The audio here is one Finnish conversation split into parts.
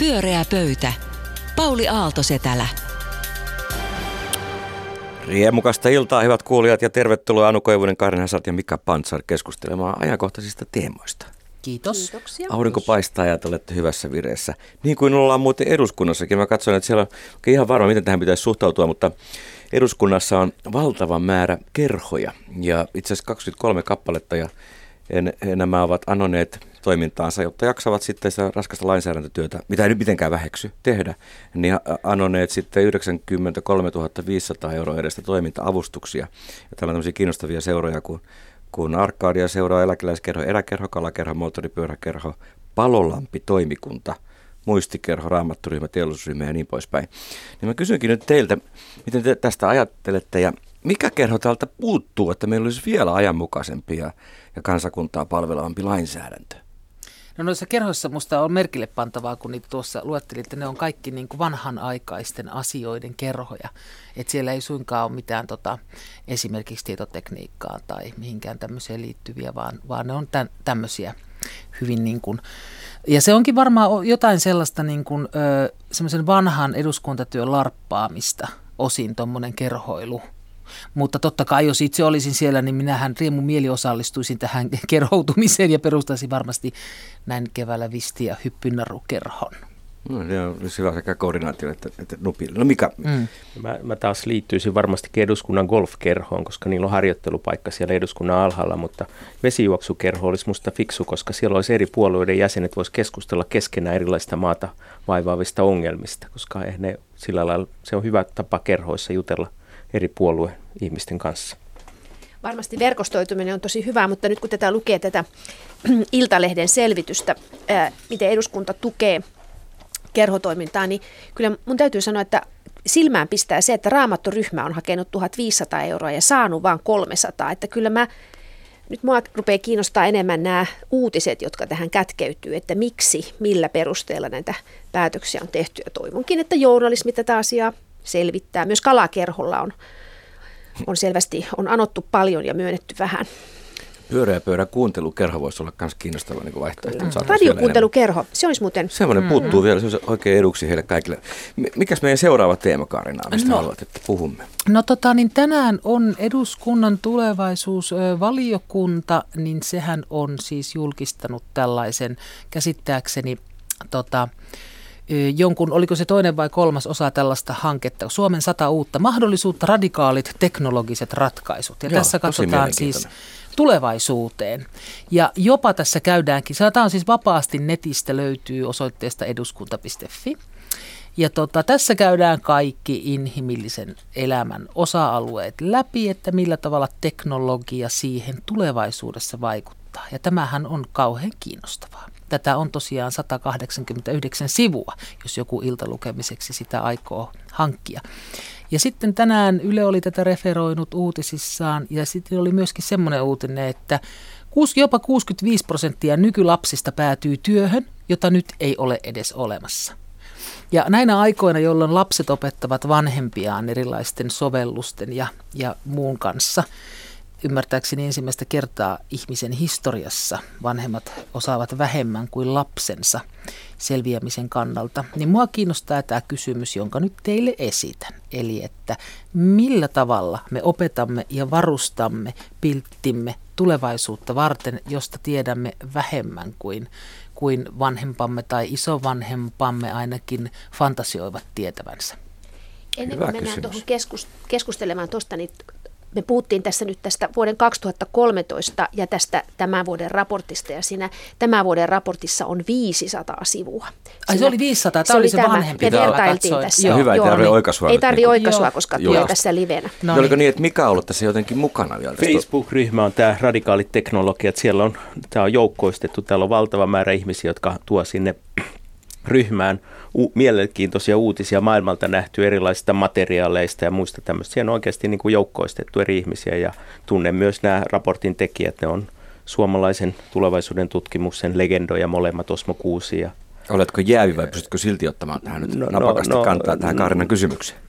Pyöreä pöytä. Pauli Aalto-Setälä. Riemukasta iltaa, hyvät kuulijat, ja tervetuloa Anu Koivunen, Kaarina Hazard ja Mika Pantzar keskustelemaan ajankohtaisista teemoista. Kiitos. Kiitoksia. Aurinko paistaa ja olette hyvässä vireessä. Niin kuin ollaan muuten eduskunnassakin. Mä katson, että siellä on ihan varma, miten tähän pitäisi suhtautua, mutta eduskunnassa on valtava määrä kerhoja. Ja itse asiassa 23 kappaletta ja nämä ovat anoneet toimintaansa, jotta jaksavat sitten sitä raskasta lainsäädäntötyötä, mitä ei nyt mitenkään väheksy tehdä, niin anoneet sitten 93 500 euroa edestä toiminta-avustuksia. Ja täällä on tämmöisiä kiinnostavia seuroja kun Arkadia seuraa, eläkeläiskerho, eräkerho, kalakerho, moottoripyöräkerho, palolampi, toimikunta, muistikerho, raamatturyhmä, teollisuusryhmä ja niin poispäin. Niin mä kysynkin nyt teiltä, miten te tästä ajattelette ja mikä kerho täältä puuttuu, että meillä olisi vielä ajanmukaisempi ja kansakuntaa palvelevampi lainsäädäntö? No noissa kerhoissa musta on merkille pantavaa, kun niitä tuossa luettelin, että ne on kaikki niin kuin vanhanaikaisten asioiden kerhoja. Että siellä ei suinkaan ole mitään esimerkiksi tietotekniikkaa tai mihinkään tämmöiseen liittyviä, vaan ne on tämmöisiä hyvin niin kuin. Ja se onkin varmaan jotain sellaista niin kuin semmoisen vanhan eduskuntatyön larppaamista osin tuommoinen kerhoilu. Mutta totta kai, jos itse olisin siellä, niin minähän riemumieli osallistuisin tähän kerhoutumiseen ja perustaisin varmasti näin keväällä visti- ja hyppynarukerhon. No ne on hyvä sekä koordinaatio että nupille. No Mika? Mä taas liittyisin varmastikin eduskunnan golfkerhoon, koska niillä on harjoittelupaikka siellä eduskunnan alhaalla, mutta vesijuoksukerho olisi musta fiksu, koska siellä olisi eri puolueiden jäsenet vois keskustella keskenään erilaista maata vaivaavista ongelmista, koska ne, sillä lailla se on hyvä tapa kerhoissa jutella eri puolueen ihmisten kanssa. Varmasti verkostoituminen on tosi hyvä, mutta nyt kun tätä lukee tätä Iltalehden selvitystä, miten eduskunta tukee kerhotoimintaa, niin kyllä mun täytyy sanoa, että silmään pistää se, että raamattoryhmä on hakenut 1500 euroa ja saanut vain 300. Että kyllä nyt mua rupeaa kiinnostaa enemmän nämä uutiset, jotka tähän kätkeytyy, että miksi, millä perusteella näitä päätöksiä on tehty. Ja toivonkin, että journalismi tätä asiaa selvittää. Myös kalakerholla on selvästi on anottu paljon ja myönnetty vähän. Pyöreä pöydä kuuntelukerho voisi olla myös kiinnostava niin vaihtoehto. Radiokuuntelukerho, se olisi muuten. Semmoinen puuttuu vielä, se olisi oikein eduksi heille kaikille. Mikäs meidän seuraava teema, Kaarina, mistä haluat, että puhumme? No tänään on eduskunnan tulevaisuusvaliokunta, niin sehän on siis julkistanut tällaisen käsittääkseni jonkun, oliko se toinen vai kolmas osa tällaista hanketta, Suomen 100 uutta mahdollisuutta, radikaalit teknologiset ratkaisut. Ja joo, tässä katsotaan siis tulevaisuuteen. Ja jopa tässä käydäänkin, tämä on siis vapaasti netistä, löytyy osoitteesta eduskunta.fi. Ja tässä käydään kaikki inhimillisen elämän osa-alueet läpi, että millä tavalla teknologia siihen tulevaisuudessa vaikuttaa. Ja tämähän on kauhean kiinnostavaa. Tätä on tosiaan 189 sivua, jos joku iltalukemiseksi sitä aikoo hankkia. Ja sitten tänään Yle oli tätä referoinut uutisissaan ja sitten oli myöskin semmoinen uutinen, että jopa 65% nykylapsista päätyy työhön, jota nyt ei ole edes olemassa. Ja näinä aikoina, jolloin lapset opettavat vanhempiaan erilaisten sovellusten ja muun kanssa, ymmärtääkseni ensimmäistä kertaa ihmisen historiassa vanhemmat osaavat vähemmän kuin lapsensa selviämisen kannalta, niin mua kiinnostaa tämä kysymys, jonka nyt teille esitän. Eli että millä tavalla me opetamme ja varustamme pilttimme tulevaisuutta varten, josta tiedämme vähemmän kuin vanhempamme tai isovanhempamme ainakin fantasioivat tietävänsä. Ennen kuin mennään tuohon keskustelemaan tuosta, niin me puhuttiin tässä nyt tästä vuoden 2013 ja tästä tämän vuoden raportista, ja siinä tämän vuoden raportissa on 500 sivua. Se oli 500, tämä oli se vanhempi. Me vertailtiin tässä. Hyvä, ei tarvitse oikaisua. Ei tarvitse oikaisua, koska työ on tässä livenä. No, oliko niin, että Mika on ollut tässä jotenkin mukana vielä? Facebook-ryhmä on tämä radikaalit teknologiat, siellä on, tämä on joukkoistettu, täällä on valtava määrä ihmisiä, jotka tuo sinne ryhmään mielenkiintoisia uutisia maailmalta nähty erilaisista materiaaleista ja muista tämmöistä. Siellä on oikeasti niin kuin joukkoistettu eri ihmisiä ja tunnen myös nämä raportin tekijät. Ne on suomalaisen tulevaisuuden tutkimuksen legendoja molemmat, Osmo Kuusi. Ja oletko jäävi vai pystytkö silti ottamaan tähän nyt napakasta kantaa tähän Kaarinan kysymykseen?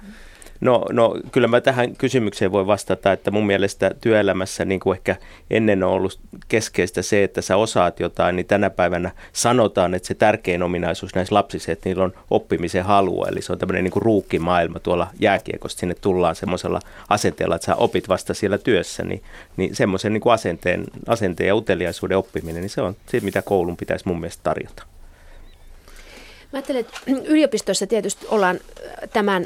No kyllä mä tähän kysymykseen voi vastata, että mun mielestä työelämässä niin kuin ehkä ennen on ollut keskeistä se, että sä osaat jotain, niin tänä päivänä sanotaan, että se tärkein ominaisuus näissä lapsissa, että niillä on oppimisen halua, eli se on tämmöinen niin kuin ruukkimaailma tuolla jääkiekossa, sinne tullaan semmoisella asenteella, että sä opit vasta siellä työssä, niin semmoisen niin kuin asenteen ja uteliaisuuden oppiminen, niin se on se, mitä koulun pitäisi mun mielestä tarjota. Mä ajattelen, että yliopistossa tietysti ollaan tämän...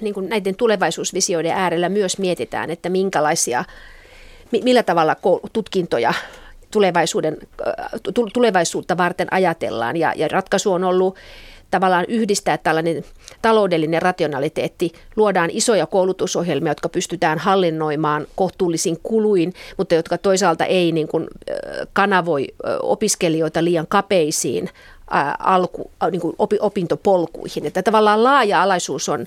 Niin kuin näiden tulevaisuusvisioiden äärellä myös mietitään, että millä tavalla tutkintoja tulevaisuutta varten ajatellaan. Ja ratkaisu on ollut tavallaan yhdistää tällainen taloudellinen rationaliteetti. Luodaan isoja koulutusohjelmia, jotka pystytään hallinnoimaan kohtuullisin kuluin, mutta jotka toisaalta ei niin kuin kanavoi opiskelijoita liian kapeisiin opintopolkuihin. Että tavallaan laaja-alaisuus on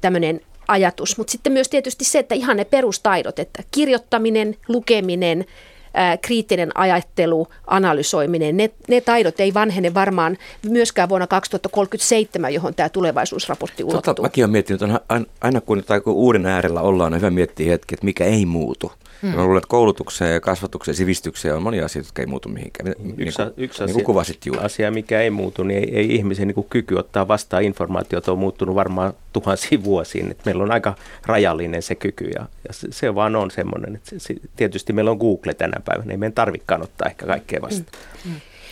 tämmöinen ajatus, mutta sitten myös tietysti se, että ihan ne perustaidot, että kirjoittaminen, lukeminen, kriittinen ajattelu, analysoiminen, ne taidot ei vanhene varmaan myöskään vuonna 2037, johon tämä tulevaisuusraportti ulottuu. Mäkin olen miettinyt, että aina kun uuden äärellä ollaan, on hyvä miettiä hetki, että mikä ei muutu. Ja mä luulen, että koulutukseen ja kasvatukseen ja sivistykseen on monia asioita, jotka ei muutu mihinkään. Yksi asia, mikä ei muutu, niin ei ihmisen niin kuin kyky ottaa vastaan informaatiota on muuttunut varmaan tuhansiin vuosiin. Et meillä on aika rajallinen se kyky ja se vaan on semmoinen. Tietysti meillä on Google tänä päivänä, ei meidän tarvitsekaan ottaa ehkä kaikkea vastaan.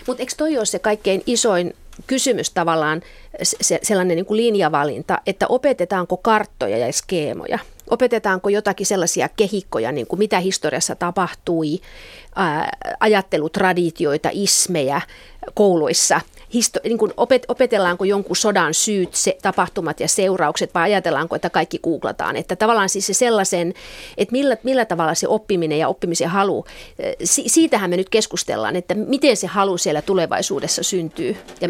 Mutta eikö toi ole se kaikkein isoin kysymys tavallaan, sellainen niin kuin linjavalinta, että opetetaanko karttoja ja skeemoja? Opetetaanko jotakin sellaisia kehikkoja, niin kuin mitä historiassa tapahtui, ajattelutraditioita, ismejä kouluissa? Niin kuin opetellaanko jonkun sodan syyt, tapahtumat ja seuraukset, vai ajatellaanko, että kaikki googlataan? Että tavallaan siis se sellaisen, että millä tavalla se oppiminen ja oppimisen halu, siitähän me nyt keskustellaan, että miten se halu siellä tulevaisuudessa syntyy ja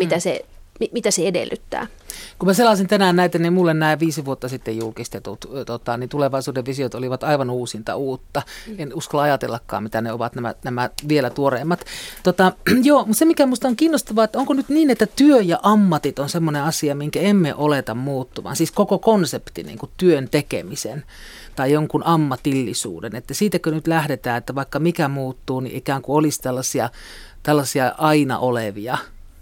mitä se edellyttää. Kun mä selasin tänään näitä, niin mulle nämä 5 vuotta sitten julkistetut niin tulevaisuuden visiot olivat aivan uusinta uutta. En uskalla ajatellakaan, mitä ne ovat nämä vielä tuoreemmat. Mutta se mikä musta on kiinnostavaa, että onko nyt niin, että työ ja ammatit on semmoinen asia, minkä emme oleta muuttuvan. Siis koko konsepti niin kuin työn tekemisen tai jonkun ammatillisuuden. Että siitäkö nyt lähdetään, että vaikka mikä muuttuu, niin ikään kuin olisi tällaisia aina olevia.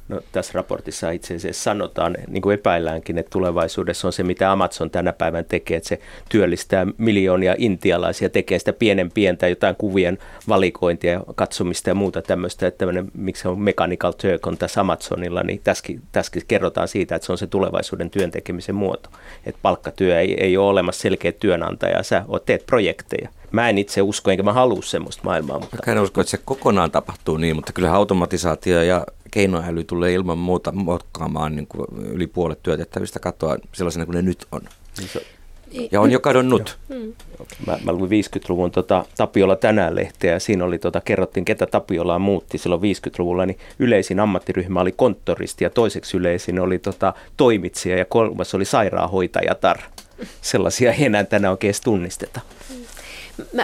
No, tässä raportissa itse asiassa sanotaan, niin kuin epäilläänkin, että tulevaisuudessa on se, mitä Amazon tänä päivän tekee, että se työllistää miljoonia intialaisia, tekee sitä pientä jotain kuvien valikointia ja katsomista ja muuta tämmöistä, että miksi se on mechanical turk on tässä Amazonilla, niin tässäkin kerrotaan siitä, että se on se tulevaisuuden työntekemisen muoto, että palkkatyö ei ole olemassa selkeä työnantaja, sä teet projekteja. Mä en itse usko, enkä mä halua semmoista maailmaa. Mä en usko, että se kokonaan tapahtuu niin, mutta kyllä automatisaatio ja keinoäly tulee ilman muuta motkaamaan niin kuin yli puolet työtehtävistä katoa sellaisena kuin ne nyt on. Ja on jo kadonnut. Mä luin 50-luvun Tapiola tänään -lehteä ja siinä oli, kerrottiin, ketä Tapiolaa muutti silloin 50-luvulla, niin yleisin ammattiryhmä oli konttoristi ja toiseksi yleisin oli toimitsija ja kolmas oli sairaanhoitajatar. Sellaisia ei enää tänään oikein tunnisteta.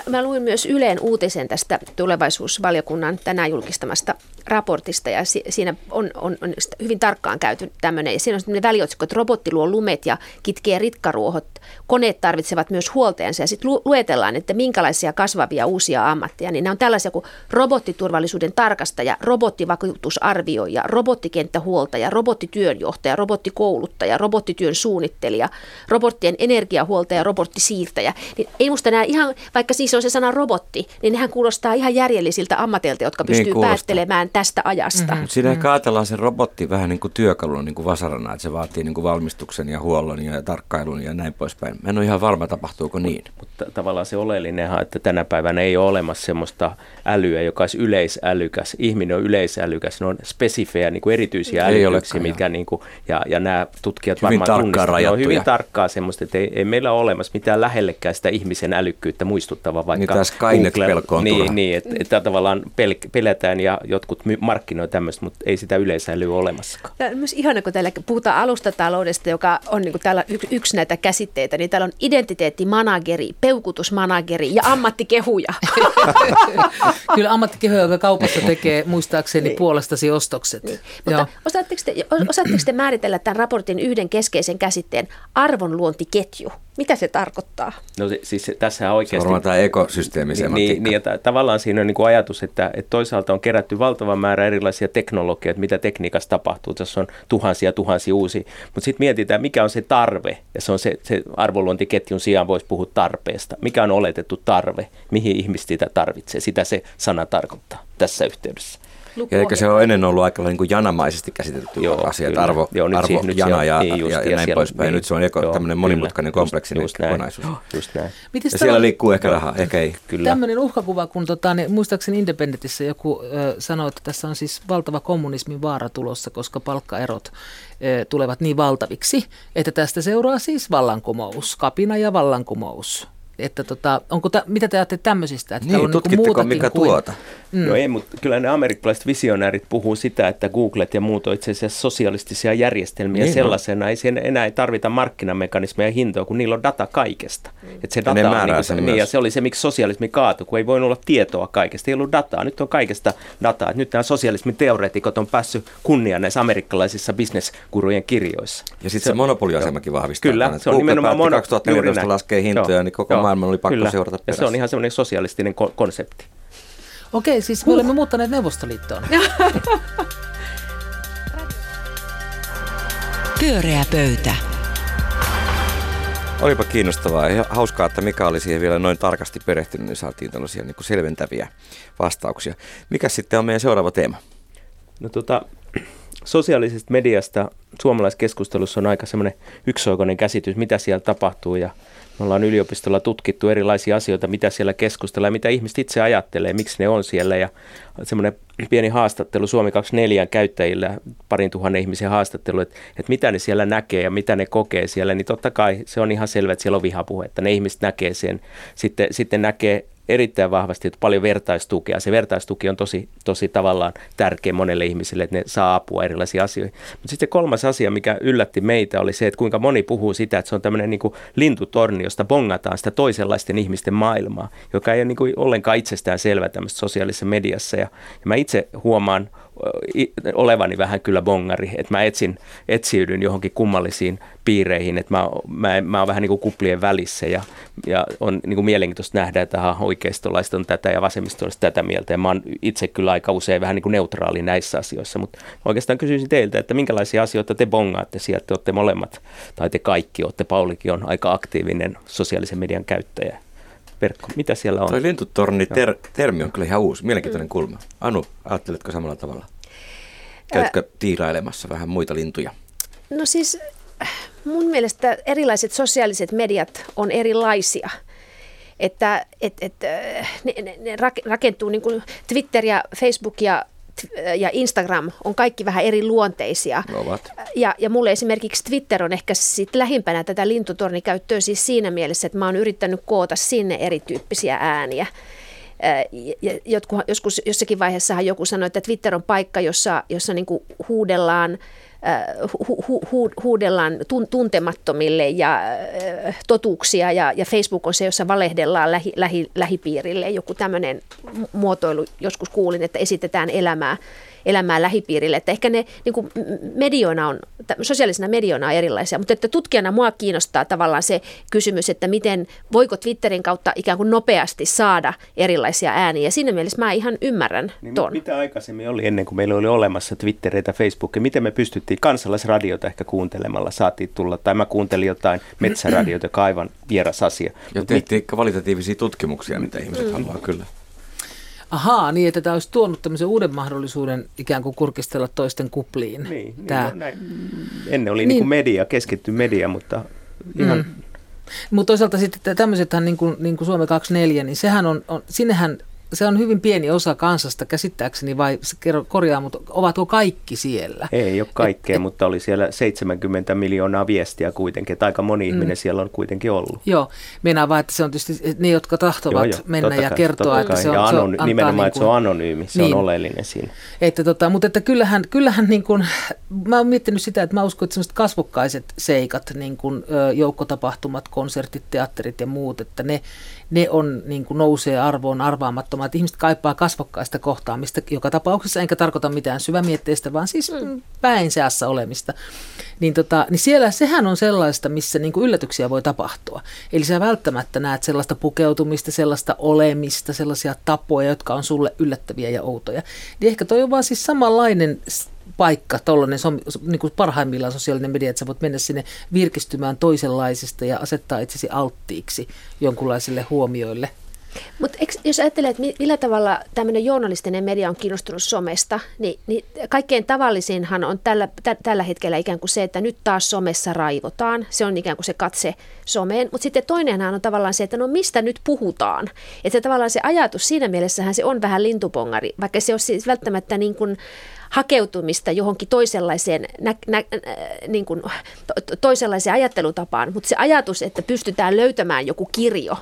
Mä luin myös Ylen uutisen tästä tulevaisuusvaliokunnan tänään julkistamasta raportista, ja siinä on hyvin tarkkaan käyty tämmöinen, ja siinä on tämmöinen väliotsikko, että robotti luo lumet ja kitkee ritkaruohot, koneet tarvitsevat myös huoltajansa, ja sitten luetellaan, että minkälaisia kasvavia uusia ammatteja, niin nämä on tällaisia kuin robottiturvallisuuden tarkastaja, robottivakuutusarvioija, robottikenttähuoltaja, robottityönjohtaja, robottikouluttaja, robottityön suunnittelija, robottien energiahuoltaja, robottisiirtäjä, niin ei musta nämä ihan, vaikka siis on se sana robotti, niin nehän kuulostaa ihan järjellisiltä ammateilta, jotka pystyy päättelemään tästä ajasta. Mm-hmm. Siinä ehkä ajatellaan se robotti vähän niin kuin työkalun niin kuin vasarana, että se vaatii niin kuin valmistuksen ja huollon ja tarkkailun ja näin poispäin. Mä en ole ihan varma, tapahtuuko niin. Mutta tavallaan se oleellinenhan, että tänä päivänä ei ole olemassa semmoista älyä, joka olisi yleisälykäs. Ihminen on yleisälykäs, ne on spesifejä, niin kuin erityisiä älytyksiä, mitkä niin kuin, ja nämä tutkijat hyvin varmaan tunnistavat. Ne on hyvin tarkkaa semmoista, että ei meillä ole olemassa mitään lähellekään sitä ihmisen älykkyyttä muistuttava, vaikka Google on niin että tavallaan pelätään ja jotkut markkinoi tämmöistä, mutta ei sitä yleisäilyä ole olemassa. Tämä on myös ihana, kun täällä puhutaan alustataloudesta, joka on niin kuin täällä yksi näitä käsitteitä, käsitteitä, niin täällä on identiteettimanageri, peukutusmanageri ja ammattikehuja. Kyllä ammattikehuja, joka kaupassa tekee muistaakseni niin puolestasi ostokset. Niin. Mutta osaatteko te määritellä tämän raportin yhden keskeisen käsitteen, arvonluontiketju? Mitä se tarkoittaa? No siis tässä oikeasti... Se on varmaan tämä ekosysteemisemantiikka. Tavallaan siinä on niin kuin ajatus, että toisaalta on kerätty valtava määrä erilaisia teknologioita, mitä tekniikassa tapahtuu. Tässä on tuhansia uusia. Mutta sitten mietitään, mikä on se tarve. Ja se on se arvonluontiketjun sijaan voisi puhua tarpeesta. Mikä on oletettu tarve? Mihin ihmiset sitä tarvitsee? Sitä se sana tarkoittaa tässä yhteydessä. Ja eikä se ole ennen ollut aika niin kuin janamaisesti käsitetty asia, että arvojana ja näin poispäin. Niin, nyt se on tämmöinen monimutkainen kompleksinen kokonaisuus. Ja siellä liikkuu ehkä rahaa, ehkä ei. Kyllä. Tämmöinen uhkakuva, kun muistaakseni Independentissä joku sanoi, että tässä on siis valtava kommunismin vaara tulossa, koska palkkaerot tulevat niin valtaviksi, että tästä seuraa siis vallankumous, kapina ja vallankumous. Että mitä te ajatte tämmöisistä? Että niin, tutkitteko Mika tuota? No ei, mutta kyllä ne amerikkalaiset visionäärit puhuu sitä, että Googlet ja muut on itse asiassa sosialistisia järjestelmiä niin sellaisena. Ei sen enää tarvita markkinamekanismeja ja hintoa, kun niillä on data kaikesta. Että se data ja on ja se oli se, miksi sosialismi kaatui, kun ei voinut olla tietoa kaikesta. Ei ollut dataa, nyt on kaikesta dataa. Et nyt nämä sosialismin teoreetikot on päässyt kunniaan näissä amerikkalaisissa bisneskurujen kirjoissa. Ja sitten se monopoliasemakin vahvistaa. Kyllä, se on nimenomaan monopoliasema. 2014 laskee hintoja, niin koko maailman oli pakko seurata perässä. Se on ihan semmoinen sosialistinen konsepti. Okei, siis me olemme muuttaneet Neuvostoliittoon. Pyöreä pöytä. Olipa kiinnostavaa ja hauskaa, että Mika oli siihen vielä noin tarkasti perehtynyt, niin saatiin tällaisia niin kuin selventäviä vastauksia. Mikä sitten on meidän seuraava teema? No sosiaalisesta mediasta suomalaiskeskustelussa on aika semmoinen yksioikoinen käsitys, mitä siellä tapahtuu, ja me ollaan yliopistolla tutkittu erilaisia asioita, mitä siellä keskustellaan ja mitä ihmiset itse ajattelee, miksi ne on siellä. Ja semmoinen pieni haastattelu Suomi 24 käyttäjillä, 2000 ihmisen haastattelu, että mitä ne siellä näkee ja mitä ne kokee siellä. Niin totta kai se on ihan selvä, että siellä on vihapuhetta. Ne ihmiset näkee sen. Sitten näkee erittäin vahvasti, että paljon vertaistukea. Se vertaistuki on tosi tavallaan tärkeä monelle ihmiselle, että ne saa apua erilaisiin asioihin. Mutta sitten kolmas asia, mikä yllätti meitä, oli se, että kuinka moni puhuu sitä, että se on tämmöinen niin kuin lintutorni, josta bongataan sitä toisenlaisten ihmisten maailmaa, joka ei ole niin kuin ollenkaan itsestään selvä tämmöisessä sosiaalisessa mediassa. Ja mä itse huomaan olevani vähän kyllä bongari, että mä etsiydyn johonkin kummallisiin piireihin, että mä oon vähän niin kuin kuplien välissä ja on niin kuin mielenkiintoista nähdä, että oikeistolaiset on tätä ja vasemmistolaiset tätä mieltä ja mä oon itse kyllä aika usein vähän niin kuin neutraali näissä asioissa, mutta oikeastaan kysyisin teiltä, että minkälaisia asioita te bongaatte sieltä, te olette molemmat tai te kaikki olette, Paulikin on aika aktiivinen sosiaalisen median käyttäjä. Perkko, mitä siellä on? Tuo lintutorni termi on kyllä ihan uusi, mielenkiintoinen kulma. Anu, ajatteletko samalla tavalla? Käytkö tiirailemassa vähän muita lintuja? No siis mun mielestä erilaiset sosiaaliset mediat on erilaisia. Että ne rakentuu niin kuin Twitter ja Facebook ja Instagram on kaikki vähän eri luonteisia. Ja mulle esimerkiksi Twitter on ehkä sit lähimpänä tätä lintutornikäyttöä siis siinä mielessä, että mä oon yrittänyt koota sinne erityyppisiä ääniä. Joskus jossakin vaiheessahan joku sanoi, että Twitter on paikka, jossa niinku huudellaan tuntemattomille ja totuuksia ja Facebook on se, jossa valehdellaan lähipiirille. Joku tämmöinen muotoilu, joskus kuulin, että esitetään elämää lähipiirille. Että ehkä ne niin kuin medioina on, sosiaalisena medioina on erilaisia, mutta että tutkijana mua kiinnostaa tavallaan se kysymys, että miten voiko Twitterin kautta ikään kuin nopeasti saada erilaisia ääniä. Siinä mielessä mä ihan ymmärrän ton. Mitä aikaisemmin oli ennen kuin meillä oli olemassa Twittereitä, Facebookia, miten me pystyttiin kansalaisradiota ehkä kuuntelemalla, saatiin tulla, tai mä kuuntelin jotain metsäradiota, joka on aivan vieras asia. Ja tehtiin kvalitatiivisia tutkimuksia, mitä ihmiset haluaa kyllä. Ahaa, niin että tämä olisi tuonut tämmöisen uuden mahdollisuuden ikään kuin kurkistella toisten kupliin. Niin, ennen oli niin kuin media, keskitty media, mutta ihan... Mutta toisaalta sitten tämmöisethän niin kuin Suomi 24, niin sehän on sinnehän se on hyvin pieni osa kansasta käsittääkseni, vai korjaa, mutta ovatko kaikki siellä? Ei ole kaikkea, mutta oli siellä 70 miljoonaa viestiä kuitenkin, että aika moni ihminen siellä on kuitenkin ollut. Joo, meinaa vaan, että se on tietysti ne, jotka tahtovat mennä ja kertoa, että se on nimenomaan, että se on anonyymi, se on oleellinen siinä. Että mutta että kyllähän niin kuin, mä oon miettinyt sitä, että mä uskon, että sellaiset kasvokkaiset seikat, niin kuin joukkotapahtumat, konsertit, teatterit ja muut, että ne on, niin kuin nousee arvoon arvaamattomaan, että ihmiset kaipaa kasvokkaista kohtaamista joka tapauksessa, enkä tarkoita mitään syvämietteistä, vaan siis päinseässä olemista. Niin siellä sehän on sellaista, missä niin kuin yllätyksiä voi tapahtua. Eli sä välttämättä näet sellaista pukeutumista, sellaista olemista, sellaisia tapoja, jotka on sulle yllättäviä ja outoja. Niin ehkä toi on vaan siis samanlainen paikka, tollainen, se on niin kuin parhaimmillaan sosiaalinen media, että sä voit mennä sinne virkistymään toisenlaisista ja asettaa itsesi alttiiksi jonkunlaisille huomioille. Mutta jos ajattelee, että millä tavalla tämmöinen journalistinen media on kiinnostunut somesta, niin kaikkein tavallisinhan on tällä hetkellä ikään kuin se, että nyt taas somessa raivotaan. Se on ikään kuin se katse someen. Mutta sitten toinenhan on tavallaan se, että no mistä nyt puhutaan. Että tavallaan se ajatus siinä mielessähän se on vähän lintupongari, vaikka se on siis välttämättä niin kuin hakeutumista johonkin toisenlaiseen, niin kuin toisenlaiseen ajattelutapaan, mutta se ajatus, että pystytään löytämään joku kirjo.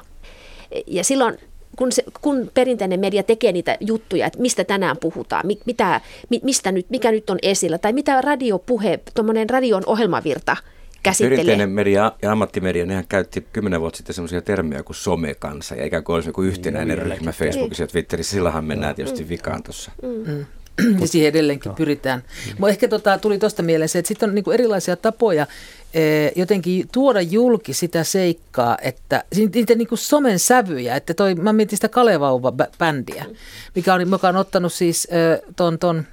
Ja silloin, kun perinteinen media tekee niitä juttuja, että mistä tänään puhutaan, mikä nyt on esillä, tai mitä radiopuhe, tuommoinen radion ohjelmavirta käsittelee. Perinteinen media ja ammattimedia, nehän käytti 10 vuotta sitten semmoisia termejä kuin somekansa, ja ikään kuin olisi joku yhtenäinen ryhmä Facebookissa ja Twitterissä, sillähän mennään tietysti vikaan tuossa. Ja siihen edelleenkin pyritään. Mä ehkä tuli tuosta mieleen se, että sitten on niinku erilaisia tapoja jotenkin tuoda julki sitä seikkaa, että niitä niinku somen sävyjä, että mä mietin sitä Kalevauva-bändiä, mikä on ottanut siis ton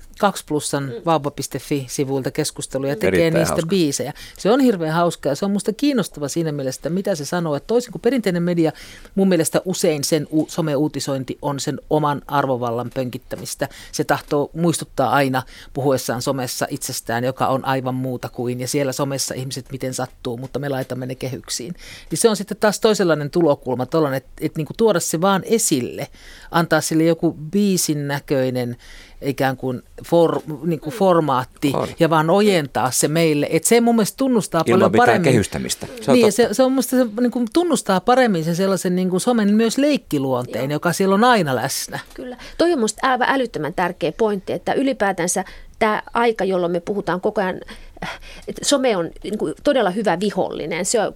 2+:n vauva.fi-sivuilta keskusteluja ja tekee erittäin niistä hauska biisejä. Se on hirveän hauskaa ja se on musta kiinnostava siinä mielessä, että mitä se sanoo. Että toisin kuin perinteinen media, mun mielestä usein sen some-uutisointi on sen oman arvovallan pönkittämistä. Se tahtoo muistuttaa aina puhuessaan somessa itsestään, joka on aivan muuta kuin, ja siellä somessa ihmiset miten sattuu, mutta me laitamme ne kehyksiin. Niin se on sitten taas toisenlainen tulokulma, että niinku tuoda se vaan esille, antaa sille joku biisin näköinen ikään kuin formaatti ja vaan ojentaa se meille. Että se mun mielestä tunnustaa paljon paremmin. Ilman mitään kehystämistä. Se on musta, se niin kuin tunnustaa paremmin sen sellaisen niin kuin somen myös leikkiluonteen, joka siellä on aina läsnä. Kyllä. Toi on musta aivan älyttömän tärkeä pointti, että ylipäätänsä tämä aika, jolloin me puhutaan koko ajan, että some on niin kuin todella hyvä vihollinen. Se on,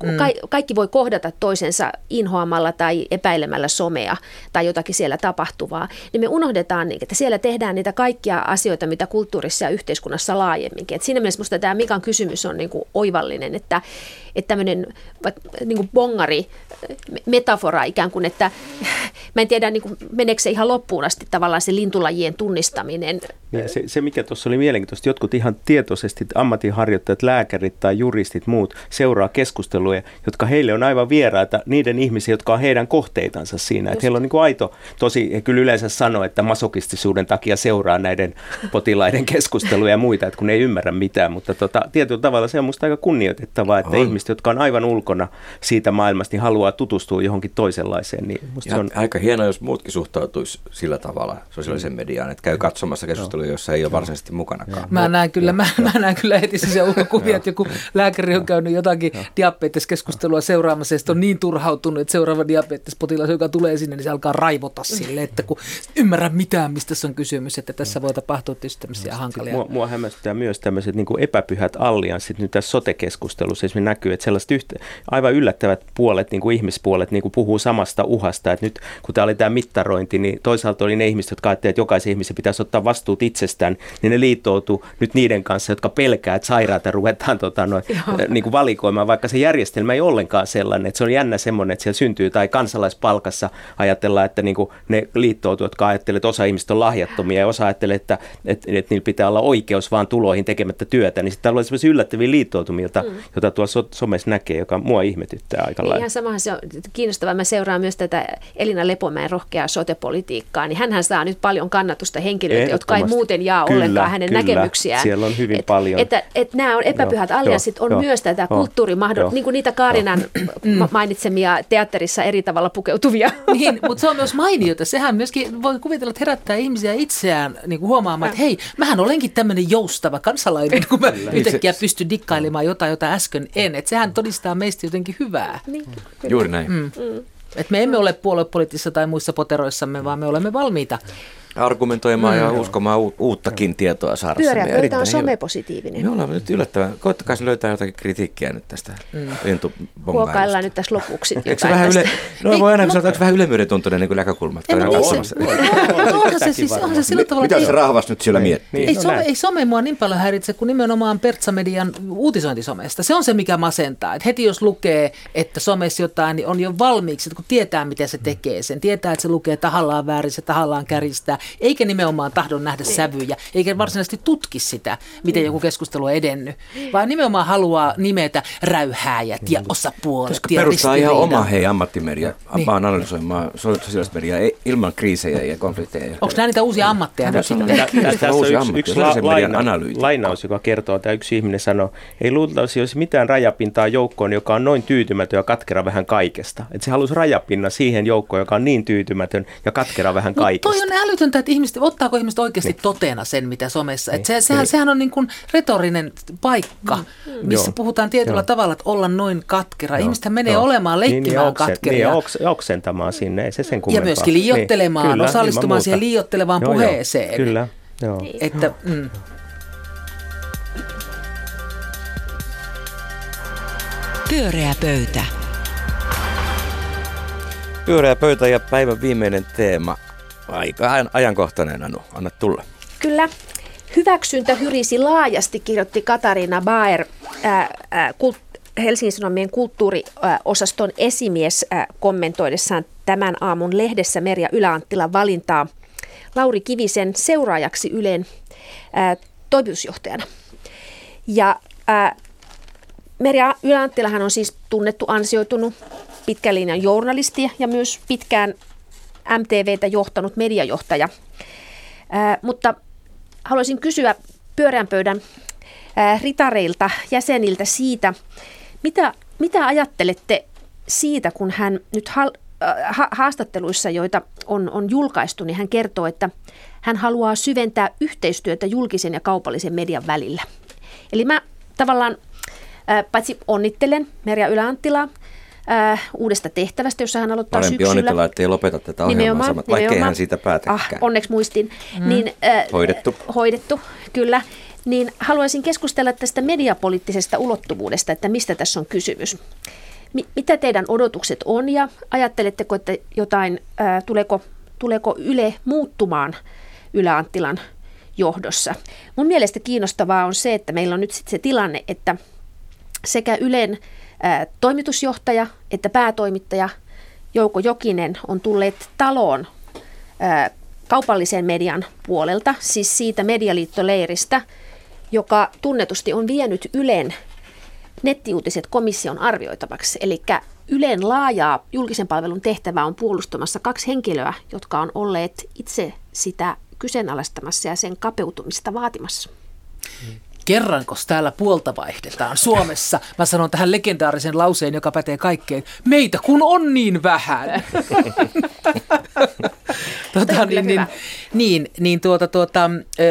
kaikki voi kohdata toisensa inhoamalla tai epäilemällä somea tai jotakin siellä tapahtuvaa. Niin me unohdetaan, että siellä tehdään niitä kaikkia asioita, mitä kulttuurissa ja yhteiskunnassa laajemminkin. Et siinä mielessä minusta tämä Mikan kysymys on niin kuin oivallinen, että tämmöinen niin kuin bongari metafora ikään kuin, että mä en tiedä, niin kuin, meneekö se ihan loppuun asti tavallaan se lintulajien tunnistaminen. Ja se mikä tuossa oli mielenkiintoista, jotkut ihan tietoisesti ammatinharjoittajat, lääkärit tai juristit, muut seuraa keskusteluja, jotka heille on aivan vieraita, niiden ihmisiä, jotka on heidän kohteitansa siinä. Että heillä on niin kuin aito, he kyllä yleensä sanoo, että masokistisuuden takia seuraa näiden potilaiden keskusteluja ja muita, että kun ei ymmärrä mitään, mutta tietyllä tavalla se on musta aika kunnioitettavaa, että ihmiset, jotka on aivan ulkona siitä maailmasta, niin haluaa tutustua johonkin toisenlaiseen. Niin musta se on aika hienoa, jos muutkin suhtautuisi sillä tavalla sosiaalisen mediaan, että käy katsomassa keskustelua, jossa ei ole varsinaisesti mukanakaan. Mä näen kyllä heti se ulkokuvia, että joku lääkäri on käynyt jotakin diabeteskeskustelua seuraamassa, ja sitten on niin turhautunut, että seuraava diabetespotilas, joka tulee sinne, niin se alkaa raivota sille, että kun ymmärrä mitään, mistä se on kysymys, että tässä voi tapahtua tietysti tämmöisiä hankalia. Mua hämmästyttää myös tämmöiset niin kuin epäpyhät allianssit nyt tässä sote-keskustelussa. Esimerkiksi näkyy, että sellaiset aivan yllättävät puolet, niin kuin ihmispuolet, niin kuin puhuu samasta uhasta. Että nyt kun tämä oli tämä mittarointi, niin toisaalta oli ne ihmiset, jotka ajattelivat, että jokaisen ihmisen pitäisi ottaa vastuut itsestään, niin ne liittoutuu nyt niiden kanssa, jotka pelkää, että sairaata ruvetaan niin kuin valikoimaan, vaikka se järjestelmä ei ollenkaan sellainen. Että se on jännä semmoinen, että siellä syntyy, tai kansalaispalkassa ajatellaan, että niin kuin ne liittoutuu, jotka ajattelevat, että osa ihmistä on lahjattomia ja osa ajattelee, että niillä pitää olla oikeus vaan tuloihin tekemättä työtä. Niin sitten täällä on sellaisia yllättäviä liittoutumilta, jota tuolla somessa näkee, joka mua ihmetyttää aika lailla. Ihan samahan se on kiinnostavaa. Mä seuraan myös tätä Elina Lepomäen rohkeaa sote-politiikkaa, niin hänhän saa nyt paljon kannatusta henkilöitä, jotka ei muuten jaa ollenkaan hänen kyllä, näkemyksiään. Siellä on hyvin paljon. Että nämä on epäpyhät allianssit on myös tätä kulttuurimahdollisuutta, niin kuin niitä Kaarinan mainitsemia teatterissa eri tavalla pukeutuvia. Niin, mutta se on myös mainiota. Sehän myöskin voi kuvitella, että herättää ihmisiä itseään niin kuin huomaamaan, että hei, mähän olenkin tämmöinen joustava kansalainen, kun mä yhtäkkiä pystyn dikkailemaan jotain, jota äsken en. Että sehän todistaa meistä jotenkin hyvää. Niin, juuri näin. Että me emme ole puoluepoliittisissa tai muissa poteroissamme, vaan me olemme valmiita argumentoimaan ja uskomaan uuttakin tietoa saada. Pyöreä pöytä on somepositiivinen. Me ollaan nyt yllättävän. Koittakaa se löytää jotakin kritiikkiä nyt tästä entubombailista. Huokaillaan nyt tässä lopuksi jotain tästä. No voi aina sanoa, että vähän ylemyyden tuntuneen näkökulmat. Onhan se sillä tavalla. Mitä se rahvas nyt siellä miettii? Ei some mua niin paljon häiritse kuin nimenomaan pertsamedian uutisointisomesta. Se on se, mikä masentaa. Heti jos lukee, että somessa jotain, niin on jo valmiiksi, kun tietää, mitä se tekee sen. Tietää, että se lukee tahallaan väärin, se tahallaan kärjistää. Eikä nimenomaan tahdon nähdä sävyjä, eikä varsinaisesti tutki sitä, miten joku keskustelu on edennyt, vaan nimenomaan haluaa nimetä räyhääjät ja osapuolet. Koska perustaa ihan oma ammattimedia, vaan analysoimaan sosiaalista mediaa ilman kriisejä ja konflikteja. Onko nämä niitä uusia ammatteja? Tässä on yksi lainaus, joka kertoo, että yksi ihminen sanoo, ei luultavasti olisi mitään rajapintaa joukkoon, joka on noin tyytymätön ja katkera vähän kaikesta. Että se halusi rajapinnan siihen joukkoon, joka on niin tyytymätön ja katkera vähän kaikesta. Että ihmiset, ottaako ihmiset oikeasti totena sen, mitä somessa? Että sehän on niin kuin retorinen paikka, missä puhutaan tietyllä tavalla, että olla noin katkera. Ihmisethän menee olemaan leikkimään katkeria. Niin oksentamaan sinne, ei se sen kummempaa. Ja myöskin liioittelemaan, niin, kyllä, osallistumaan siihen liioittelevaan puheeseen. Kyllä, että, Pyöreä pöytä. Pyöreä pöytä ja päivän viimeinen teema. Aika ajankohtainen, Anu. Anna tulla. Kyllä. Hyväksyntä hyrisi laajasti, kirjoitti Katariina Baer, Helsingin Sanomien kulttuuriosaston esimies, kommentoidessaan tämän aamun lehdessä Merja Ylä-Anttilan valintaa Lauri Kivisen seuraajaksi Ylen toimitusjohtajana. Ja Merja Ylä-Anttilahan on siis tunnettu ansioitunut pitkän linjan journalisti ja myös pitkään MTV:tä johtanut mediajohtaja, mutta haluaisin kysyä pyöreän pöydän ritareilta, jäseniltä siitä, mitä ajattelette siitä, kun hän nyt haastatteluissa, joita on julkaistu, niin hän kertoo, että hän haluaa syventää yhteistyötä julkisen ja kaupallisen median välillä. Eli mä tavallaan paitsi onnittelen Merja Ylä-Anttilaa uudesta tehtävästä, jossa hän aloittaa syksyllä. Parempi onnitella, ettei lopeta tätä ohjelmaa samat, vaikkei hän siitä päätäkään. Onneksi muistin. Niin, hoidettu, kyllä. Niin haluaisin keskustella tästä mediapoliittisesta ulottuvuudesta, että mistä tässä on kysymys. Mitä teidän odotukset on ja ajatteletteko, että jotain, tuleeko Yle muuttumaan Ylä-Anttilan johdossa? Mun mielestä kiinnostavaa on se, että meillä on nyt sitten se tilanne, että sekä Ylen toimitusjohtaja että päätoimittaja Jouko Jokinen on tulleet taloon kaupallisen median puolelta, siis siitä Medialiitto-leiristä, joka tunnetusti on vienyt Ylen nettiuutiset komission arvioitavaksi. Eli Ylen laajaa julkisen palvelun tehtävää on puolustamassa kaksi henkilöä, jotka on olleet itse sitä kyseenalaistamassa ja sen kapeutumista vaatimassa. Kerrankos täällä puolta vaihdetaan Suomessa? Mä sanon tähän legendaarisen lauseen, joka pätee kaikkeen. Meitä kun on niin vähän.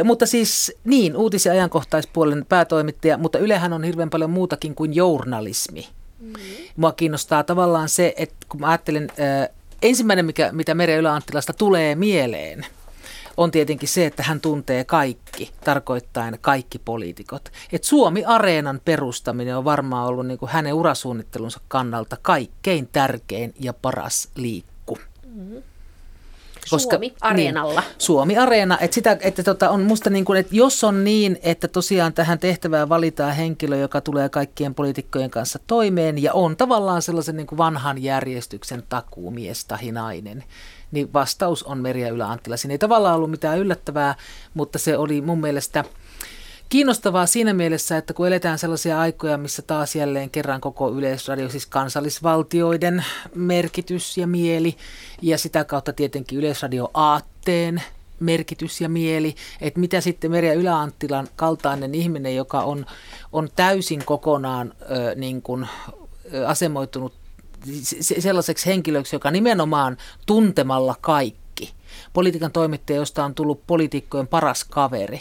Mutta siis niin, uutis- ja ajankohtaispuolen päätoimittaja, mutta Ylehän on hirveän paljon muutakin kuin journalismi. Mua kiinnostaa tavallaan se, että kun mä ajattelen, ensimmäinen mitä Merja Ylä-Anttilasta tulee mieleen, on tietenkin se, että hän tuntee kaikki, tarkoittain kaikki poliitikot. Et Suomi-areenan perustaminen on varmaan ollut niin kuin hänen urasuunnittelunsa kannalta kaikkein tärkein ja paras liikku. Suomi-areenalla. Niin, Suomi-areena. On musta niin kuin, että jos on niin, että tosiaan tähän tehtävään valitaan henkilö, joka tulee kaikkien poliitikkojen kanssa toimeen ja on tavallaan sellaisen niin kuin vanhan järjestyksen takuumies tai nainen, niin vastaus on Merja Ylä-Anttila. Siinä ei tavallaan ollut mitään yllättävää, mutta se oli mun mielestä kiinnostavaa siinä mielessä, että kun eletään sellaisia aikoja, missä taas jälleen kerran koko Yleisradio, siis kansallisvaltioiden merkitys ja mieli, ja sitä kautta tietenkin Yleisradio-aatteen merkitys ja mieli, että mitä sitten Merja Ylä-Anttilan kaltainen ihminen, joka on täysin kokonaan niin kuin asemoitunut sellaiseksi henkilöksi, joka nimenomaan tuntemalla kaikki, politiikan toimittaja, josta on tullut poliitikkojen paras kaveri,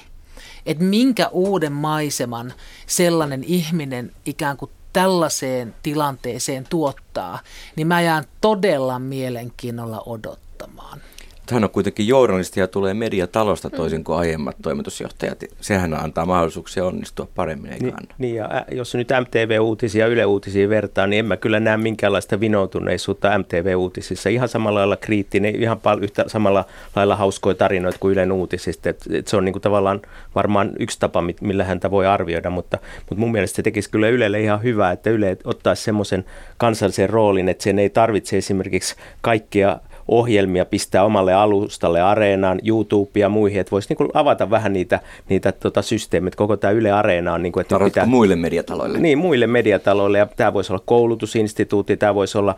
että minkä uuden maiseman sellainen ihminen ikään kuin tällaiseen tilanteeseen tuottaa, niin mä jään todella mielenkiinnolla odottamaan. Hän on kuitenkin journalisti ja tulee mediatalosta toisin kuin aiemmat toimitusjohtajat. Sehän antaa mahdollisuuksia onnistua paremmin, eikä anna. Niin, ja jos nyt MTV-uutisia ja Yle-uutisiin vertaan, niin en mä kyllä näe minkäänlaista vinoutuneisuutta MTV-uutisissa. Ihan samalla lailla kriittinen, ihan yhtä samalla lailla hauskoja tarinoita kuin Ylen uutisista. Et se on niinku tavallaan varmaan yksi tapa, millä häntä voi arvioida, mutta mun mielestä se tekisi kyllä Ylelle ihan hyvää, että Yle ottaisi semmoisen kansallisen roolin, että sen ei tarvitse esimerkiksi kaikkia ohjelmia pistää omalle alustalle, Areenaan, YouTubeen ja muihin, että voisi niin avata vähän niitä systeemit, koko tämä Yle Areena on. Niin kuin, että pitää, muille mediataloille. Niin, muille mediataloille, ja tämä voisi olla koulutusinstituutti, tämä voisi olla,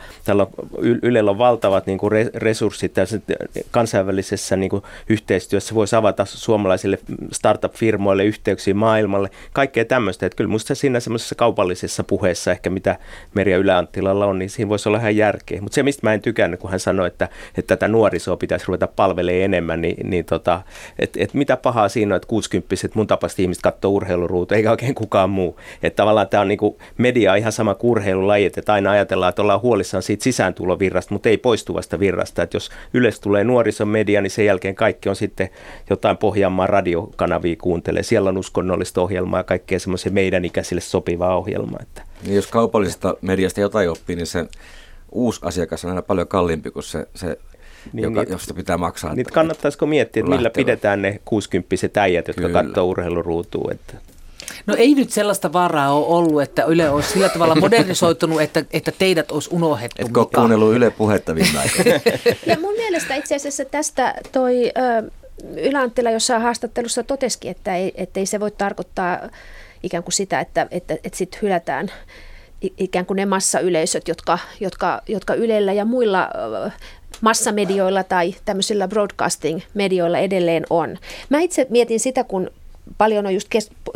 Ylellä on valtavat niin kuin resurssit kansainvälisessä niin kuin yhteistyössä, voisi avata suomalaisille startup-firmoille, yhteyksiä maailmalle, kaikkea tämmöistä, että kyllä minusta siinä semmoisessa kaupallisessa puheessa ehkä, mitä Merja Ylä-Anttilalla on, niin siinä voisi olla ihan järkeä, mutta se mistä mä en tykännyt, kun hän sanoi, että tätä nuorisoa pitäisi ruveta palvelemaan enemmän, niin mitä pahaa siinä on, että 60-vuotiaat mun tapaiset ihmiset katsoo urheiluruutua, eikä oikein kukaan muu. Että tavallaan tämä on niin kuin media ihan sama kuin urheilulajit, että aina ajatellaan, että ollaan huolissaan siitä sisääntulovirrasta, mutta ei poistuvasta virrasta. Että jos Ylessä tulee nuorisomedia, niin sen jälkeen kaikki on sitten jotain Pohjanmaan radiokanavia kuuntelee. Siellä on uskonnollista ohjelmaa ja kaikkea semmoisia meidän ikäisille sopivaa ohjelmaa. Ja jos kaupallisesta mediasta jotain oppii, niin se uusi asiakas on aina paljon kalliimpi kuin se niin, josta pitää maksaa. Niin kannattaisiko miettiä, että millä pidetään ne 60-vuotiaat äijät, jotka katsoo urheiluruutua? Että. No ei nyt sellaista varaa ole ollut, että Yle olisi sillä tavalla modernisoitunut, että teidät olisi unohdettu. Etkö ole kuunnellut Yle puhetta viime aikoina? Ja mun mielestä itse asiassa tästä toi Ylä-Anttila jossain haastattelussa totesikin, että ei se voi tarkoittaa ikään kuin sitä, että sit hylätään ikään kuin ne massayleisöt, jotka Ylellä ja muilla massamedioilla tai tämmöisillä broadcasting-medioilla edelleen on. Mä itse mietin sitä, kun paljon on just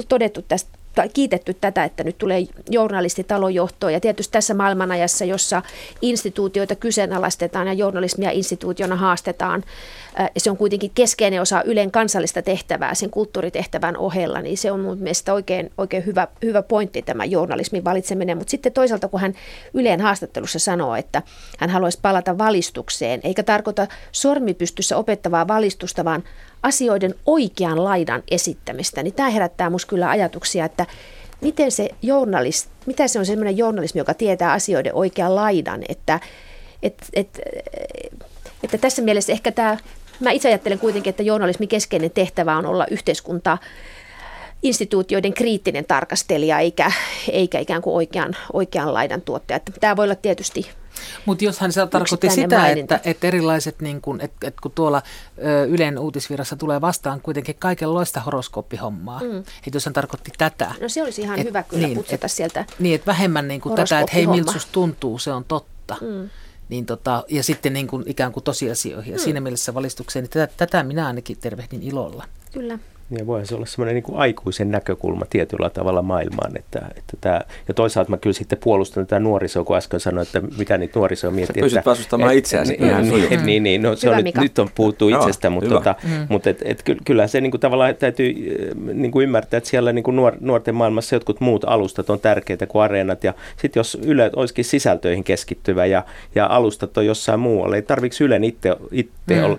todettu tästä, tai kiitetty tätä, että nyt tulee journalistitalon johtoon, ja tietysti tässä maailmanajassa, jossa instituutioita kyseenalaistetaan ja journalismia instituutiona haastetaan, ja se on kuitenkin keskeinen osa Ylen kansallista tehtävää sen kulttuuritehtävän ohella, niin se on mun mielestä oikein hyvä pointti tämä journalismin valitseminen, mutta sitten toisaalta, kun hän Ylen haastattelussa sanoo, että hän haluaisi palata valistukseen, eikä tarkoita sormipystyssä opettavaa valistusta, vaan asioiden oikean laidan esittämistä, niin tämä herättää minusta kyllä ajatuksia, että mitä se on semmoinen journalismi, joka tietää asioiden oikean laidan, että tässä mielessä ehkä tämä, mä itse ajattelen kuitenkin, että journalismin keskeinen tehtävä on olla yhteiskunta instituutioiden kriittinen tarkastelija, eikä ikään kuin oikean laidan tuottaja. Tämä voi olla tietysti. Mutta jos hän tarkoitti sitä, että erilaiset, niin kun, että kun tuolla Ylen uutisvirassa tulee vastaan kuitenkin kaikenlaista horoskooppihommaa, että jos hän tarkoitti tätä. No se olisi ihan hyvä kyllä niin, putsata sieltä. Niin, että vähemmän niin kuin tätä, että hei, miltä susta tuntuu, se on totta. Niin ja sitten niin kuin ikään kuin tosiasioihin ja siinä mielessä valistukseen, niin tätä minä ainakin tervehdin ilolla. Kyllä. Ja voihan se olla semmoinen niin kuin aikuisen näkökulma tietyllä tavalla maailmaan. Ja toisaalta mä kyllä sitten puolustan tätä nuorisoa, kun äsken sanoin, että mitä niitä nuorisoa miettii. Sä pysyt vastustamaan itseäsi. Niin, no, se on nyt on puhuttu itsestä, mutta kyllähän se niin kuin tavallaan täytyy niin kuin ymmärtää, että siellä niin kuin nuorten maailmassa jotkut muut alustat on tärkeitä kuin areenat. Ja sitten jos Yle olisikin sisältöihin keskittyvä ja alustat on jossain muualla, ei tarvitse Ylen itse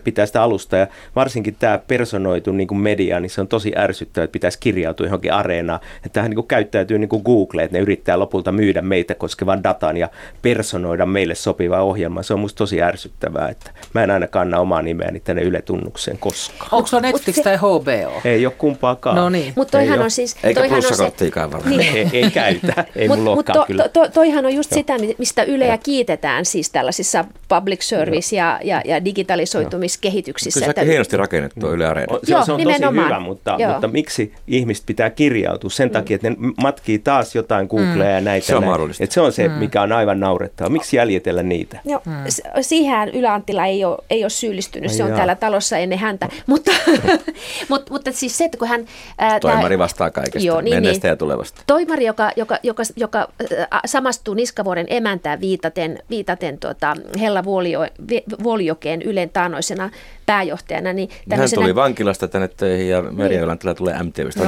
pitää sitä alustaa. Ja varsinkin tämä personoitu niin kuin media, niin se on tosi ärsyttävää, että pitäisi kirjautua johonkin areenaan. Tämähän niin kuin käyttäytyy niin kuin Google, että ne yrittää lopulta myydä meitä koskevan datan ja personoida meille sopivaa ohjelmaa. Se on musta tosi ärsyttävää, että mä en aina kanna omaa nimeäni tänne Yle-tunnukseen koskaan. Onko se Netflix tai HBO? Ei ole kumpaakaan. No niin. Mutta toihan on siis. Eikä plussakorttiikaan varmaan. Niin. Ei käytä. Ei mulla olekaan kyllä. Toihan on just sitä, mistä Yleä kiitetään siis tällaisissa public service ja digitalisoitumiskehityksessä. Kyllä se on hienosti rakennettua Yle Areena. Se on tosi hyvä. mutta miksi ihmiset pitää kirjautua sen takia, että ne matkii taas jotain Googlea ja näitä. Se on mahdollista. Että se on se, mikä on aivan naurettava. Miksi jäljitellä niitä? Joo, siihen Ylä-Anttila ei ole syyllistynyt, se on täällä talossa ennen häntä. Mutta siis se, että kun hän... Toimari vastaa kaikesta, menneestä ja tulevasta. Toimari, joka samastuu Niskavuoren emäntään viitaten Hella Vuolijokeen Ylen taannoisena pääjohtajana. Niin hän tuli vankilasta tänne töihin ja Merja Ylä-Anttilä tulee MTV:stä.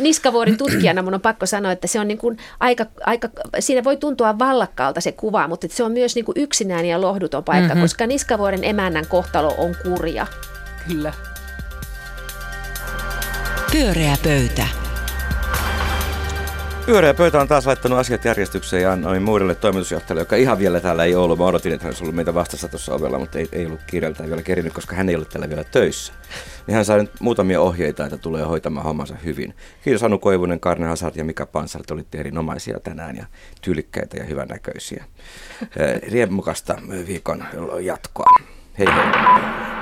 Niskavuorin tutkijana mun on pakko sanoa, että se on niin kuin aika, siinä voi tuntua vallakkaalta se kuva, mutta se on myös niin kuin yksinäinen ja lohduton paikka, koska Niskavuoren emännän kohtalo on kurja. Kyllä. Pyöreä pöytä. Pyöreä pöytä on taas laittanut asiat järjestykseen ja annoin muudelle toimitusjohtajalle, joka ihan vielä täällä ei ollut. Mä odotin, että hän olisi ollut meitä vastassa tuossa ovella, mutta ei ollut kiireiltään vielä kerinyt, koska hän ei ole täällä vielä töissä. Niin hän sai nyt muutamia ohjeita, että tulee hoitamaan hommansa hyvin. Kiitos Anu Koivunen, Kaarina Hazard ja Mika Pantzar, te olitte erinomaisia tänään ja tyylikkäitä ja hyvännäköisiä. Riemukasta viikon jatkoa. Hei hei.